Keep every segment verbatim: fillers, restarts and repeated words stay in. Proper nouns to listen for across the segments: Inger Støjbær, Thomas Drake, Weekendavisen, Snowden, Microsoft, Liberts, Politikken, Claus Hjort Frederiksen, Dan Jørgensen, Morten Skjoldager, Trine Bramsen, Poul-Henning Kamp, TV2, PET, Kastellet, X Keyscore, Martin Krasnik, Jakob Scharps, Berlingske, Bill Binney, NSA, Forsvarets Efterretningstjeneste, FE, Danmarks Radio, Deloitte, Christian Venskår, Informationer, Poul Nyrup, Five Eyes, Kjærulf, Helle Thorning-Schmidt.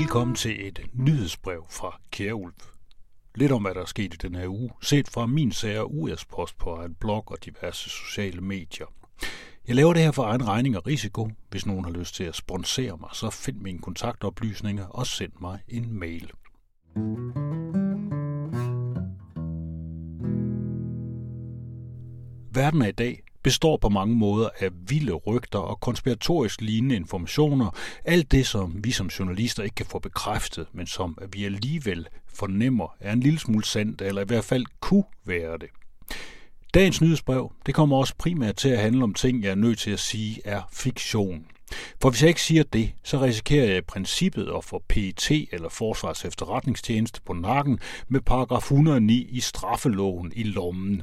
Velkommen til et nyhedsbrev fra Kjærulf. Lidt om, hvad der er sket i den her uge, set fra min sære U S-post på en blog og diverse sociale medier. Jeg laver det her for egen regning og risiko. Hvis nogen har lyst til at sponsere mig, så find mine kontaktoplysninger og send mig en mail. Verden er i dag består på mange måder af vilde rygter og konspiratorisk lignende informationer. Alt det, som vi som journalister ikke kan få bekræftet, men som vi alligevel fornemmer er en lille smule sandt, eller i hvert fald kunne være det. Dagens nyhedsbrev det kommer også primært til at handle om ting, jeg er nødt til at sige er fiktion. For hvis jeg ikke siger det, så risikerer jeg i princippet at få P E T eller Forsvars Efterretningstjeneste på nakken med paragraf et hundrede og ni i straffeloven i lommen.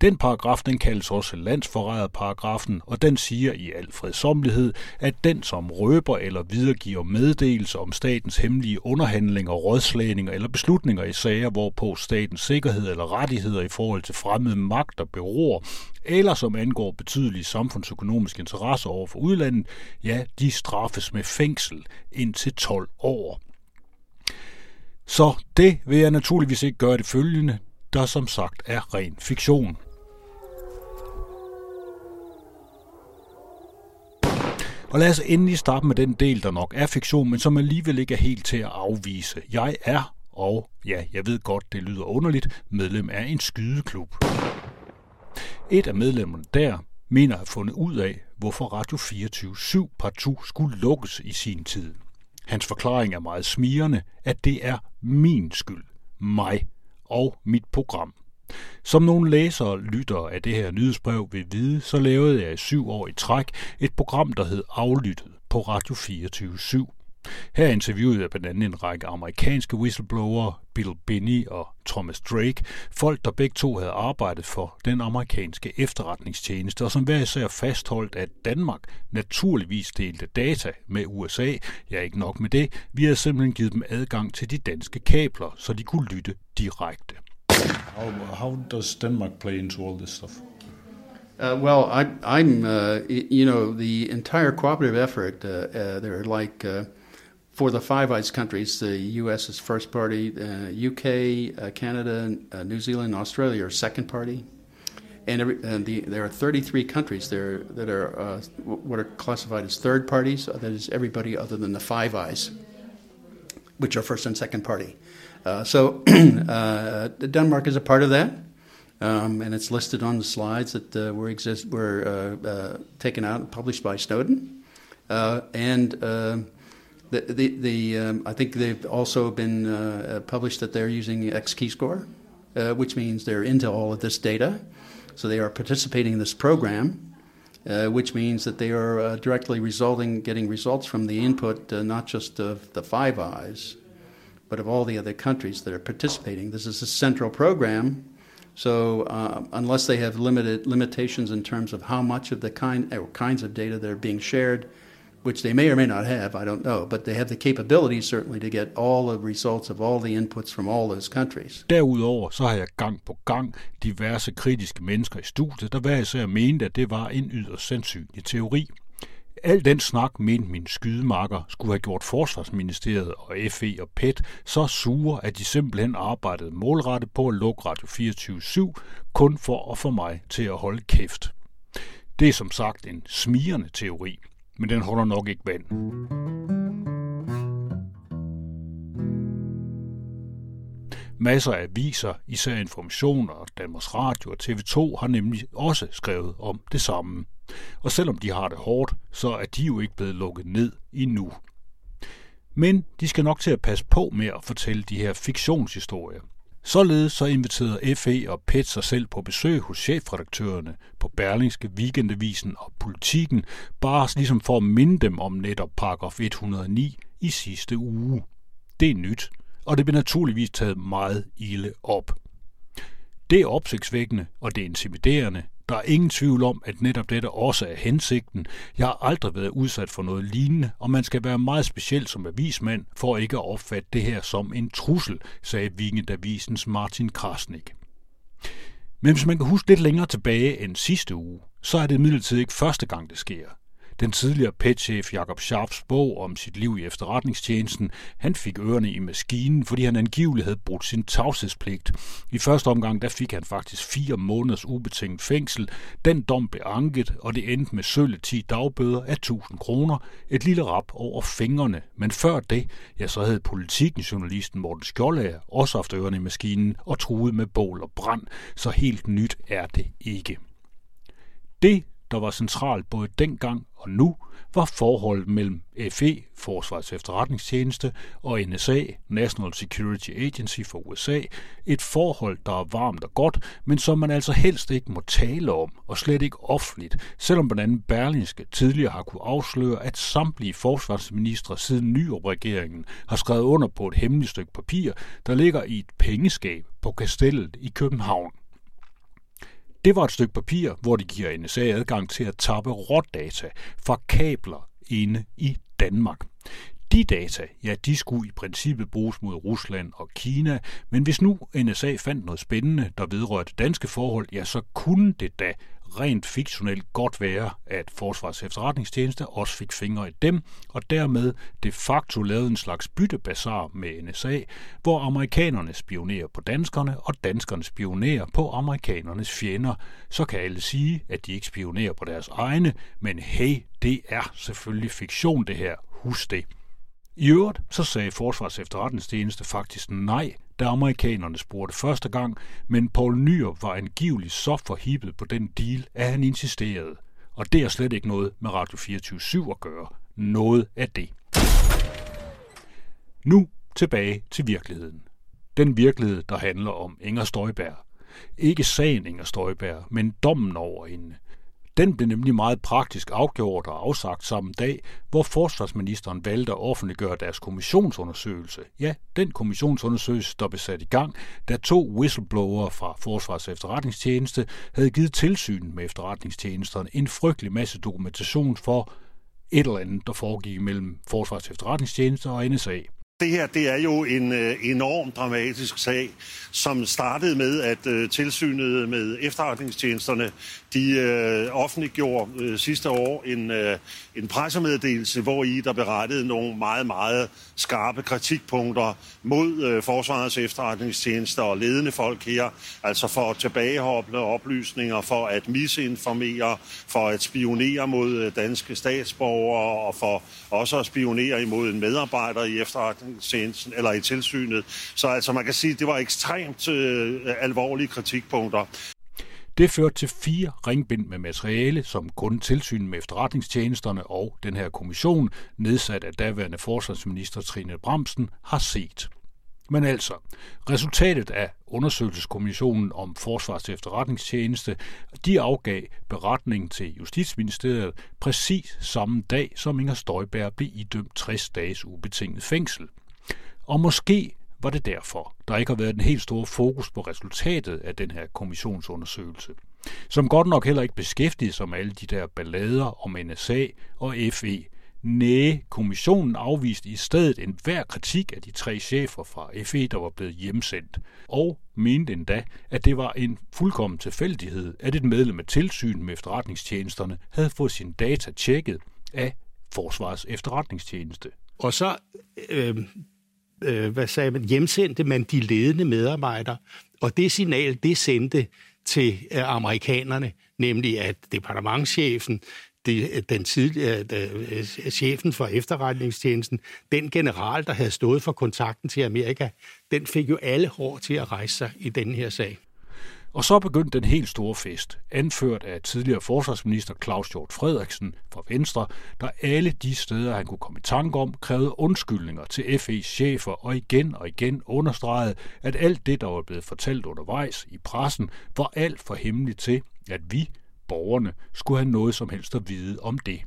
Den paragraf den kaldes også landsforræderparagrafen, og den siger i al fredsommelighed, at den som røber eller videregiver meddelelser om statens hemmelige underhandlinger, rådslagninger eller beslutninger i sager, hvorpå statens sikkerhed eller rettigheder i forhold til fremmede magter beror, eller som angår betydelige samfundsøkonomiske interesser over for udlandet, ja, de straffes med fængsel indtil tolv år. Så det vil jeg naturligvis ikke gøre det følgende, der som sagt er ren fiktion. Og lad os endelig starte med den del, der nok er fiktion, men som alligevel ikke er helt til at afvise. Jeg er, og ja, jeg ved godt, det lyder underligt, medlem af en skydeklub. Et af medlemmerne der mener at have fundet ud af, hvorfor Radio fireogtyve syv partout skulle lukkes i sin tid. Hans forklaring er meget smigrende, at det er min skyld. Mig. Og mit program. Som nogle læsere og lyttere af det her nyhedsbrev vil vide, så lavede jeg i syv år i træk et program, der hed Aflyttet på Radio fireogtyve syv. Her interviewede jeg blandt andet en række amerikanske whistleblowere, Bill Binney og Thomas Drake, folk der begge to havde arbejdet for den amerikanske efterretningstjeneste, og som hver især fastholdt, at Danmark naturligvis delte data med U S A. Ja, ikke nok med det, vi havde simpelthen givet dem adgang til de danske kabler, så de kunne lytte direkte. How, how does Denmark play into all this stuff? Uh, well, I, I'm, uh, you know, the entire cooperative effort, uh, uh, they're like... Uh, For the Five Eyes countries, the U S is first party, uh, U K, uh, Canada, uh, New Zealand, Australia are second party, and, every, and the, there are thirty-three countries there that are uh, what are classified as third parties. That is everybody other than the Five Eyes, which are first and second party. Uh, so uh, Denmark is a part of that, um, and it's listed on the slides that uh, were exist were uh, uh, taken out and published by Snowden, uh, and. Uh, The, the, the, um, I think they've also been uh, published that they're using X Keyscore, uh, which means they're into all of this data. So they are participating in this program, uh, which means that they are uh, directly resulting, getting results from the input, uh, not just of the Five Eyes, but of all the other countries that are participating. This is a central program. So uh, unless they have limited limitations in terms of how much of the kind or kinds of data that are being shared, which they may or may not have, I don't know, but they have the capability certainly to get all the results of all the inputs from all those countries. Derudover så har jeg gang på gang diverse kritiske mennesker i studiet, der hver især mente, at det var en yderst sandsynlig teori. Al den snak, mente min skydemarker, skulle have gjort Forsvarsministeriet og F E og P E T så sure, at de simpelthen arbejdede målrettet på at lukke Radio fireogtyve syv, kun for at få mig til at holde kæft. Det er som sagt en smigrende teori. Men den holder nok ikke vand. Masser af aviser, især Informationer, Danmarks Radio og T V to har nemlig også skrevet om det samme. Og selvom de har det hårdt, så er de jo ikke blevet lukket ned endnu. Men de skal nok til at passe på med at fortælle de her fiktionshistorier. Således så inviterede F E og P E T sig selv på besøg hos chefredaktørerne på Berlingske, Weekendavisen og Politikken, bare ligesom for at minde dem om netop paragraf et hundrede og ni i sidste uge. Det er nyt, og det bliver naturligvis taget meget ilde op. Det er opsigtsvækkende, og det er intimiderende. Der er ingen tvivl om, at netop dette også er hensigten. Jeg har aldrig været udsat for noget lignende, og man skal være meget speciel som avismand for ikke at opfatte det her som en trussel, sagde Weekendavisens Martin Krasnik. Men hvis man kan huske lidt længere tilbage end sidste uge, så er det imidlertid ikke første gang, det sker. Den tidligere P E T-chef Jakob Scharps bog om sit liv i efterretningstjenesten, han fik ørerne i maskinen, fordi han angiveligt havde brudt sin tavshedspligt. I første omgang der fik han faktisk fire måneders ubetinget fængsel. Den dom blev anket, og det endte med sølle ti dagbøder af tusind kroner, et lille rap over fingrene. Men før det, ja, så havde Politikken journalisten Morten Skjoldager også haft ørerne i maskinen og truet med bål og brand, så helt nyt er det ikke. Det, der var centralt både dengang og nu, var forholdet mellem F E, Forsvarets Efterretningstjeneste, og N S A, National Security Agency for U S A, et forhold, der er varmt og godt, men som man altså helst ikke må tale om, og slet ikke offentligt, selvom blandt andet Berlingske tidligere har kunne afsløre, at samtlige forsvarsministre siden Nyrup-regeringen har skrevet under på et hemmeligt stykke papir, der ligger i et pengeskab på Kastellet i København. Det var et stykke papir, hvor de giver N S A adgang til at tappe rådata fra kabler inde i Danmark. De data, ja, de skulle i princippet bruges mod Rusland og Kina, men hvis nu N S A fandt noget spændende, der vedrørte danske forhold, ja, så kunne det da rent fiktionelt godt være, at Forsvarets Efterretningstjeneste også fik fingre i dem, og dermed de facto lavede en slags byttebasar med N S A, hvor amerikanerne spionerer på danskerne, og danskerne spionerer på amerikanernes fjender. Så kan alle sige, at de ikke spionerer på deres egne, men hey, det er selvfølgelig fiktion det her. Husk det. I øvrigt så sagde Forsvarets Efterretningstjeneste faktisk nej, da amerikanerne spurgte første gang, men Poul Nyrup var angiveligt så forhippet på den deal, at han insisterede. Og det er slet ikke noget med Radio fireogtyve syv at gøre. Noget af det. Nu tilbage til virkeligheden. Den virkelighed, der handler om Inger Støjbær. Ikke sagen Inger Støjbær, men dommen over hende. Den blev nemlig meget praktisk afgjort og afsagt samme dag, hvor forsvarsministeren valgte at offentliggøre deres kommissionsundersøgelse. Ja, den kommissionsundersøgelse, der blev sat i gang, da to whistleblowere fra Forsvarets Efterretningstjeneste havde givet tilsyn med efterretningstjenesterne en frygtelig masse dokumentation for et eller andet, der foregik mellem Forsvarets Efterretningstjeneste og N S A. Det her, det er jo en øh, enormt dramatisk sag, som startede med, at øh, tilsynet med efterretningstjenesterne, de øh, offentliggjorde øh, sidste år en, øh, en pressemeddelelse, hvor i der berettede nogle meget, meget skarpe kritikpunkter mod øh, Forsvarets Efterretningstjenester og ledende folk her, altså for at tilbageholde oplysninger, for at misinformere, for at spionere mod danske statsborgere og for også at spionere imod en medarbejder i efterretningstjenesten eller i tilsynet. Så altså, man kan sige, at det var ekstremt øh, alvorlige kritikpunkter. Det førte til fire ringbind med materiale, som kun tilsyn med efterretningstjenesterne og den her kommission, nedsat af daværende forsvarsminister Trine Bramsen, har set. Men altså, resultatet af undersøgelseskommissionen om Forsvarets Efterretningstjeneste, de afgav beretningen til Justitsministeriet præcis samme dag, som Inger Støjbær blev idømt tres dages ubetinget fængsel. Og måske var det derfor, der ikke har været en helt stor fokus på resultatet af den her kommissionsundersøgelse, som godt nok heller ikke beskæftigede sig med alle de der ballader om N S A og F E. Næh, kommissionen afviste i stedet enhver kritik af de tre chefer fra F E, der var blevet hjemsendt, og mente endda, at det var en fuldkommen tilfældighed, at et medlem af tilsyn med efterretningstjenesterne havde fået sine data tjekket af Forsvarets Efterretningstjeneste. Og så, øh, øh, hvad sagde man, hjemsendte man de ledende medarbejdere, og det signal, det sendte til øh, amerikanerne, nemlig at departementschefen, Det, den tidligere der, chefen for efterretningstjenesten, den general, der havde stået for kontakten til Amerika, den fik jo alle hår til at rejse sig i den her sag. Og så begyndte den helt store fest, anført af tidligere forsvarsminister Claus Hjort Frederiksen fra Venstre, der alle de steder, han kunne komme i tanke om, krævede undskyldninger til F E's chefer og igen og igen understregede, at alt det, der var blevet fortalt undervejs i pressen, var alt for hemmeligt til, at vi borgerne skulle have noget som helst at vide om det.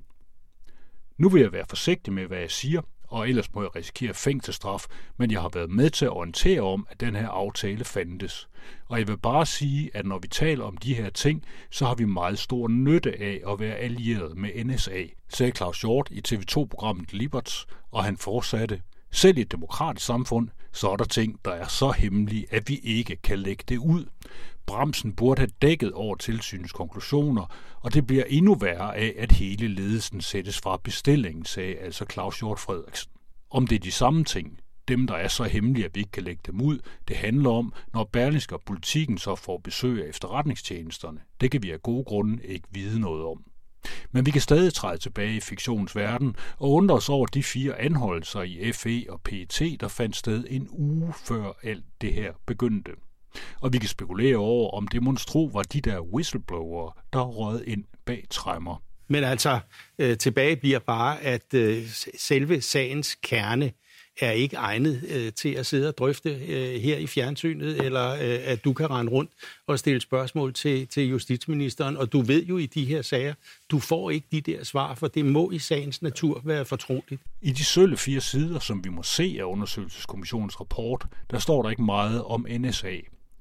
Nu vil jeg være forsigtig med, hvad jeg siger, og ellers må jeg risikere fængselsstraf, men jeg har været med til at orientere om, at den her aftale fandtes. Og jeg vil bare sige, at når vi taler om de her ting, så har vi meget stor nytte af at være allieret med N S A, sagde Claus Hjort i T V to-programmet Liberts, og han fortsatte, selv i et demokratisk samfund, så er der ting, der er så hemmelige, at vi ikke kan lægge det ud. Bramsen burde have dækket over tilsynets konklusioner, og det bliver endnu værre af, at hele ledelsen sættes fra bestillingen, sagde altså Claus Hjort Frederiksen. Om det er de samme ting, dem der er så hemmelige, at vi ikke kan lægge dem ud, det handler om, når Berlingske og Politikken så får besøg af efterretningstjenesterne. Det kan vi af gode grunde ikke vide noget om. Men vi kan stadig træde tilbage i fiktionens verden og undre os over de fire anholdelser i F E og P E T, der fandt sted en uge før alt det her begyndte. Og vi kan spekulere over, om det monstro var de der whistleblowere, der rød ind bag tremmer. Men altså, øh, tilbage bliver bare, at øh, selve sagens kerne er ikke egnet øh, til at sidde og drøfte øh, her i fjernsynet, eller øh, at du kan rende rundt og stille spørgsmål til, til justitsministeren. Og du ved jo i de her sager, du får ikke de der svar, for det må i sagens natur være fortroligt. I de sølle fire sider, som vi må se af undersøgelseskommissionens rapport, der står der ikke meget om N S A.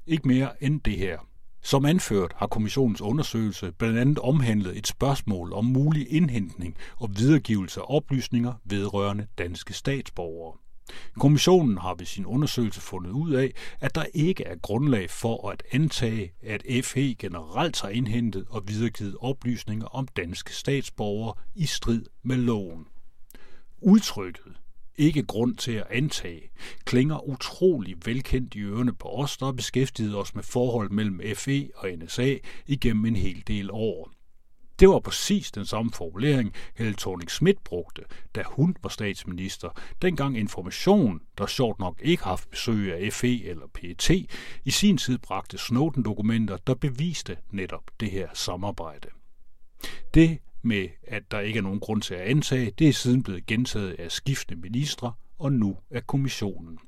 Ikke mere end det her. Som anført har kommissionens undersøgelse blandt andet omhandlet et spørgsmål om mulig indhentning og videregivelse af oplysninger vedrørende danske statsborgere. Kommissionen har ved sin undersøgelse fundet ud af, at der ikke er grundlag for at antage, at F E generelt har indhentet og videregivet oplysninger om danske statsborgere i strid med loven. Udtrykket ikke grund til at antage, klinger utrolig velkendt i ørene på os, der beskæftigede os med forhold mellem F E og N S A igennem en hel del år. Det var præcis den samme formulering, Helle Thorning-Schmidt brugte, da hun var statsminister, dengang Information, der sjovt nok ikke haft besøg af F E eller P E T, i sin tid bragte Snowden-dokumenter, der beviste netop det her samarbejde. Det med, at der ikke er nogen grund til at antage, det er siden blevet gentaget af skiftende ministre, og nu af kommissionen.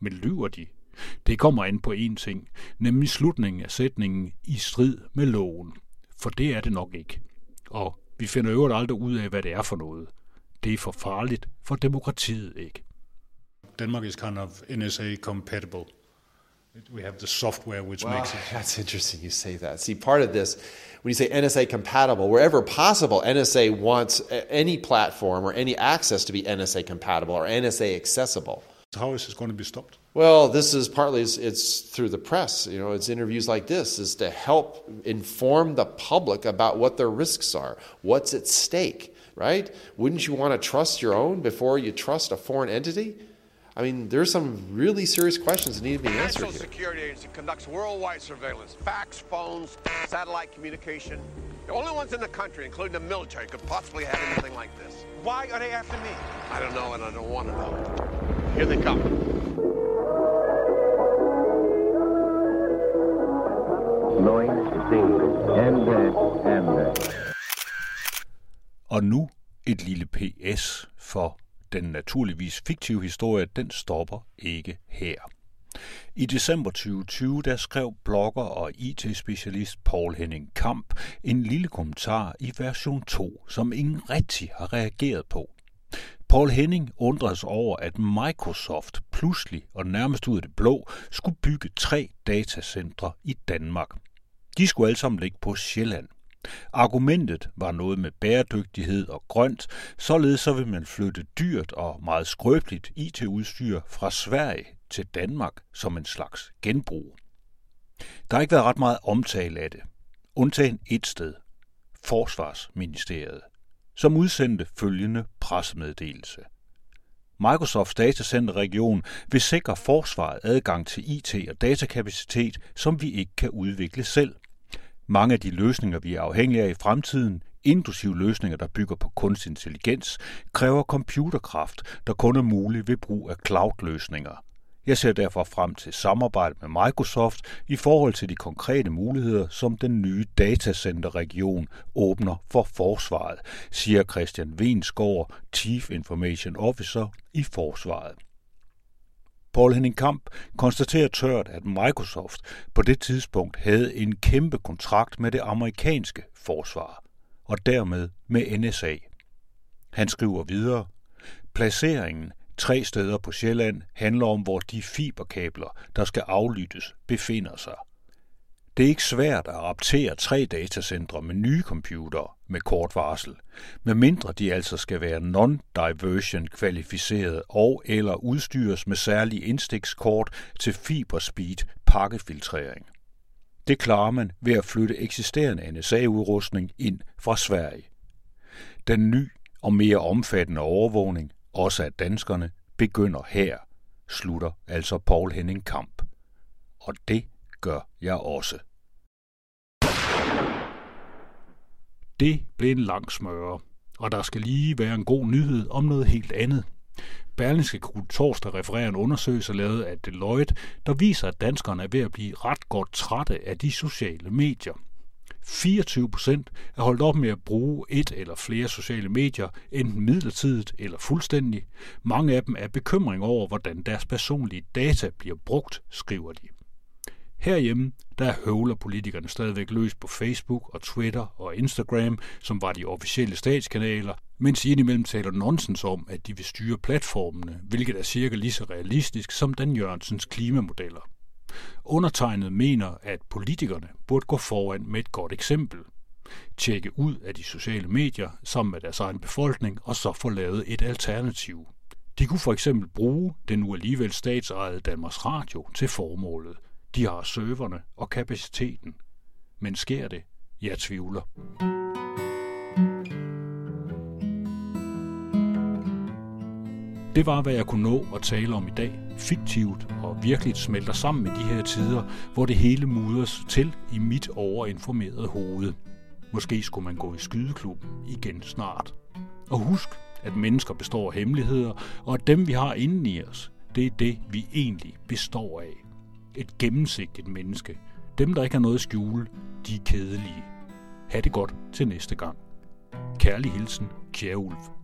Men lyver de? Det kommer an på én ting, nemlig slutningen af sætningen i strid med loven. For det er det nok ikke. Og vi finder øvrigt aldrig ud af, hvad det er for noget. Det er for farligt for demokratiet, ikke? Denmark is kind of N S A compatible. We have the software which wow, makes it... That's interesting you say that. See, part of this, when you say N S A compatible, wherever possible, N S A wants any platform or any access to be N S A compatible or N S A accessible. How is this going to be stopped? Well, this is partly it's, it's through the press. You know, it's interviews like this is to help inform the public about what their risks are, what's at stake, right? Wouldn't you want to trust your own before you trust a foreign entity? I mean, there's some really serious questions that need to be answered here. National Security Agency conducts worldwide surveillance, fax, phones, satellite communication. The only ones in the country, including the military, could possibly have anything like this. Why are they after me? I don't know, and I don't want to know. Here they come. Knowing the and dead and dead. Og nu et lille P S for den naturligvis fiktive historie, den stopper ikke her. I december tyve tyve, der skrev blogger og I T-specialist Poul-Henning Kamp en lille kommentar i version to, som ingen rigtig har reageret på. Poul-Henning undrede sig over, at Microsoft pludselig og nærmest ud af det blå skulle bygge tre datacentre i Danmark. De skulle alle sammen ligge på Sjælland. Argumentet var noget med bæredygtighed og grønt, således så vil man flytte dyrt og meget skrøbeligt I T-udstyr fra Sverige til Danmark som en slags genbrug. Der har ikke været ret meget omtale af det, undtagen et sted, Forsvarsministeriet, som udsendte følgende pressemeddelelse. Microsofts datacenterregion vil sikre forsvaret adgang til I T og datakapacitet, som vi ikke kan udvikle selv. Mange af de løsninger, vi er afhængige af i fremtiden, inklusive løsninger, der bygger på kunstig intelligens, kræver computerkraft, der kun er mulig ved brug af cloud-løsninger. Jeg ser derfor frem til samarbejde med Microsoft i forhold til de konkrete muligheder, som den nye datacenterregion åbner for forsvaret, siger Christian Venskår, Chief Information Officer i forsvaret. Poul-Henning Kamp konstaterer tørt, at Microsoft på det tidspunkt havde en kæmpe kontrakt med det amerikanske forsvar, og dermed med N S A. Han skriver videre, placeringen tre steder på Sjælland handler om, hvor de fiberkabler, der skal aflyttes, befinder sig. Det er ikke svært at optere tre datacentre med nye computere med kort varsel, medmindre de altså skal være non-diversion kvalificerede og eller udstyres med særlige indstikskort til fiberspeed pakkefiltrering. Det klarer man ved at flytte eksisterende N S A-udrustning ind fra Sverige. Den ny og mere omfattende overvågning, også af danskerne, begynder her, slutter altså Poul-Henning Kamp. Og det gør jeg også. Det blev en lang smøre, og der skal lige være en god nyhed om noget helt andet. Berlingske kunne torsdag referere en undersøgelse lavet af Deloitte, der viser, at danskerne er ved at blive ret godt trætte af de sociale medier. fireogtyve procent er holdt op med at bruge et eller flere sociale medier, enten midlertidigt eller fuldstændig. Mange af dem er bekymring over, hvordan deres personlige data bliver brugt, skriver de. Herhjemme, der høvler politikerne stadigvæk løs på Facebook og Twitter og Instagram, som var de officielle statskanaler, mens indimellem taler nonsens om, at de vil styre platformene, hvilket er cirka lige så realistisk som Dan Jørgensens klimamodeller. Undertegnet mener, at politikerne burde gå foran med et godt eksempel. Tjekke ud af de sociale medier sammen med deres egen befolkning og så få lavet et alternativ. De kunne for eksempel bruge den nu alligevel statsejede Danmarks Radio til formålet. De har serverne og kapaciteten. Men sker det? Jeg tvivler. Det var, hvad jeg kunne nå at tale om i dag. Fiktivt og virkeligt smelter sammen med de her tider, hvor det hele mudres til i mit overinformerede hoved. Måske skulle man gå i skydeklubben igen snart. Og husk, at mennesker består af hemmeligheder, og at dem vi har inden i os, det er det, vi egentlig består af. Et gennemsigtigt menneske. Dem, der ikke har noget at skjule, de er kedelige. Ha' det godt til næste gang. Kærlig hilsen, Kjærulf.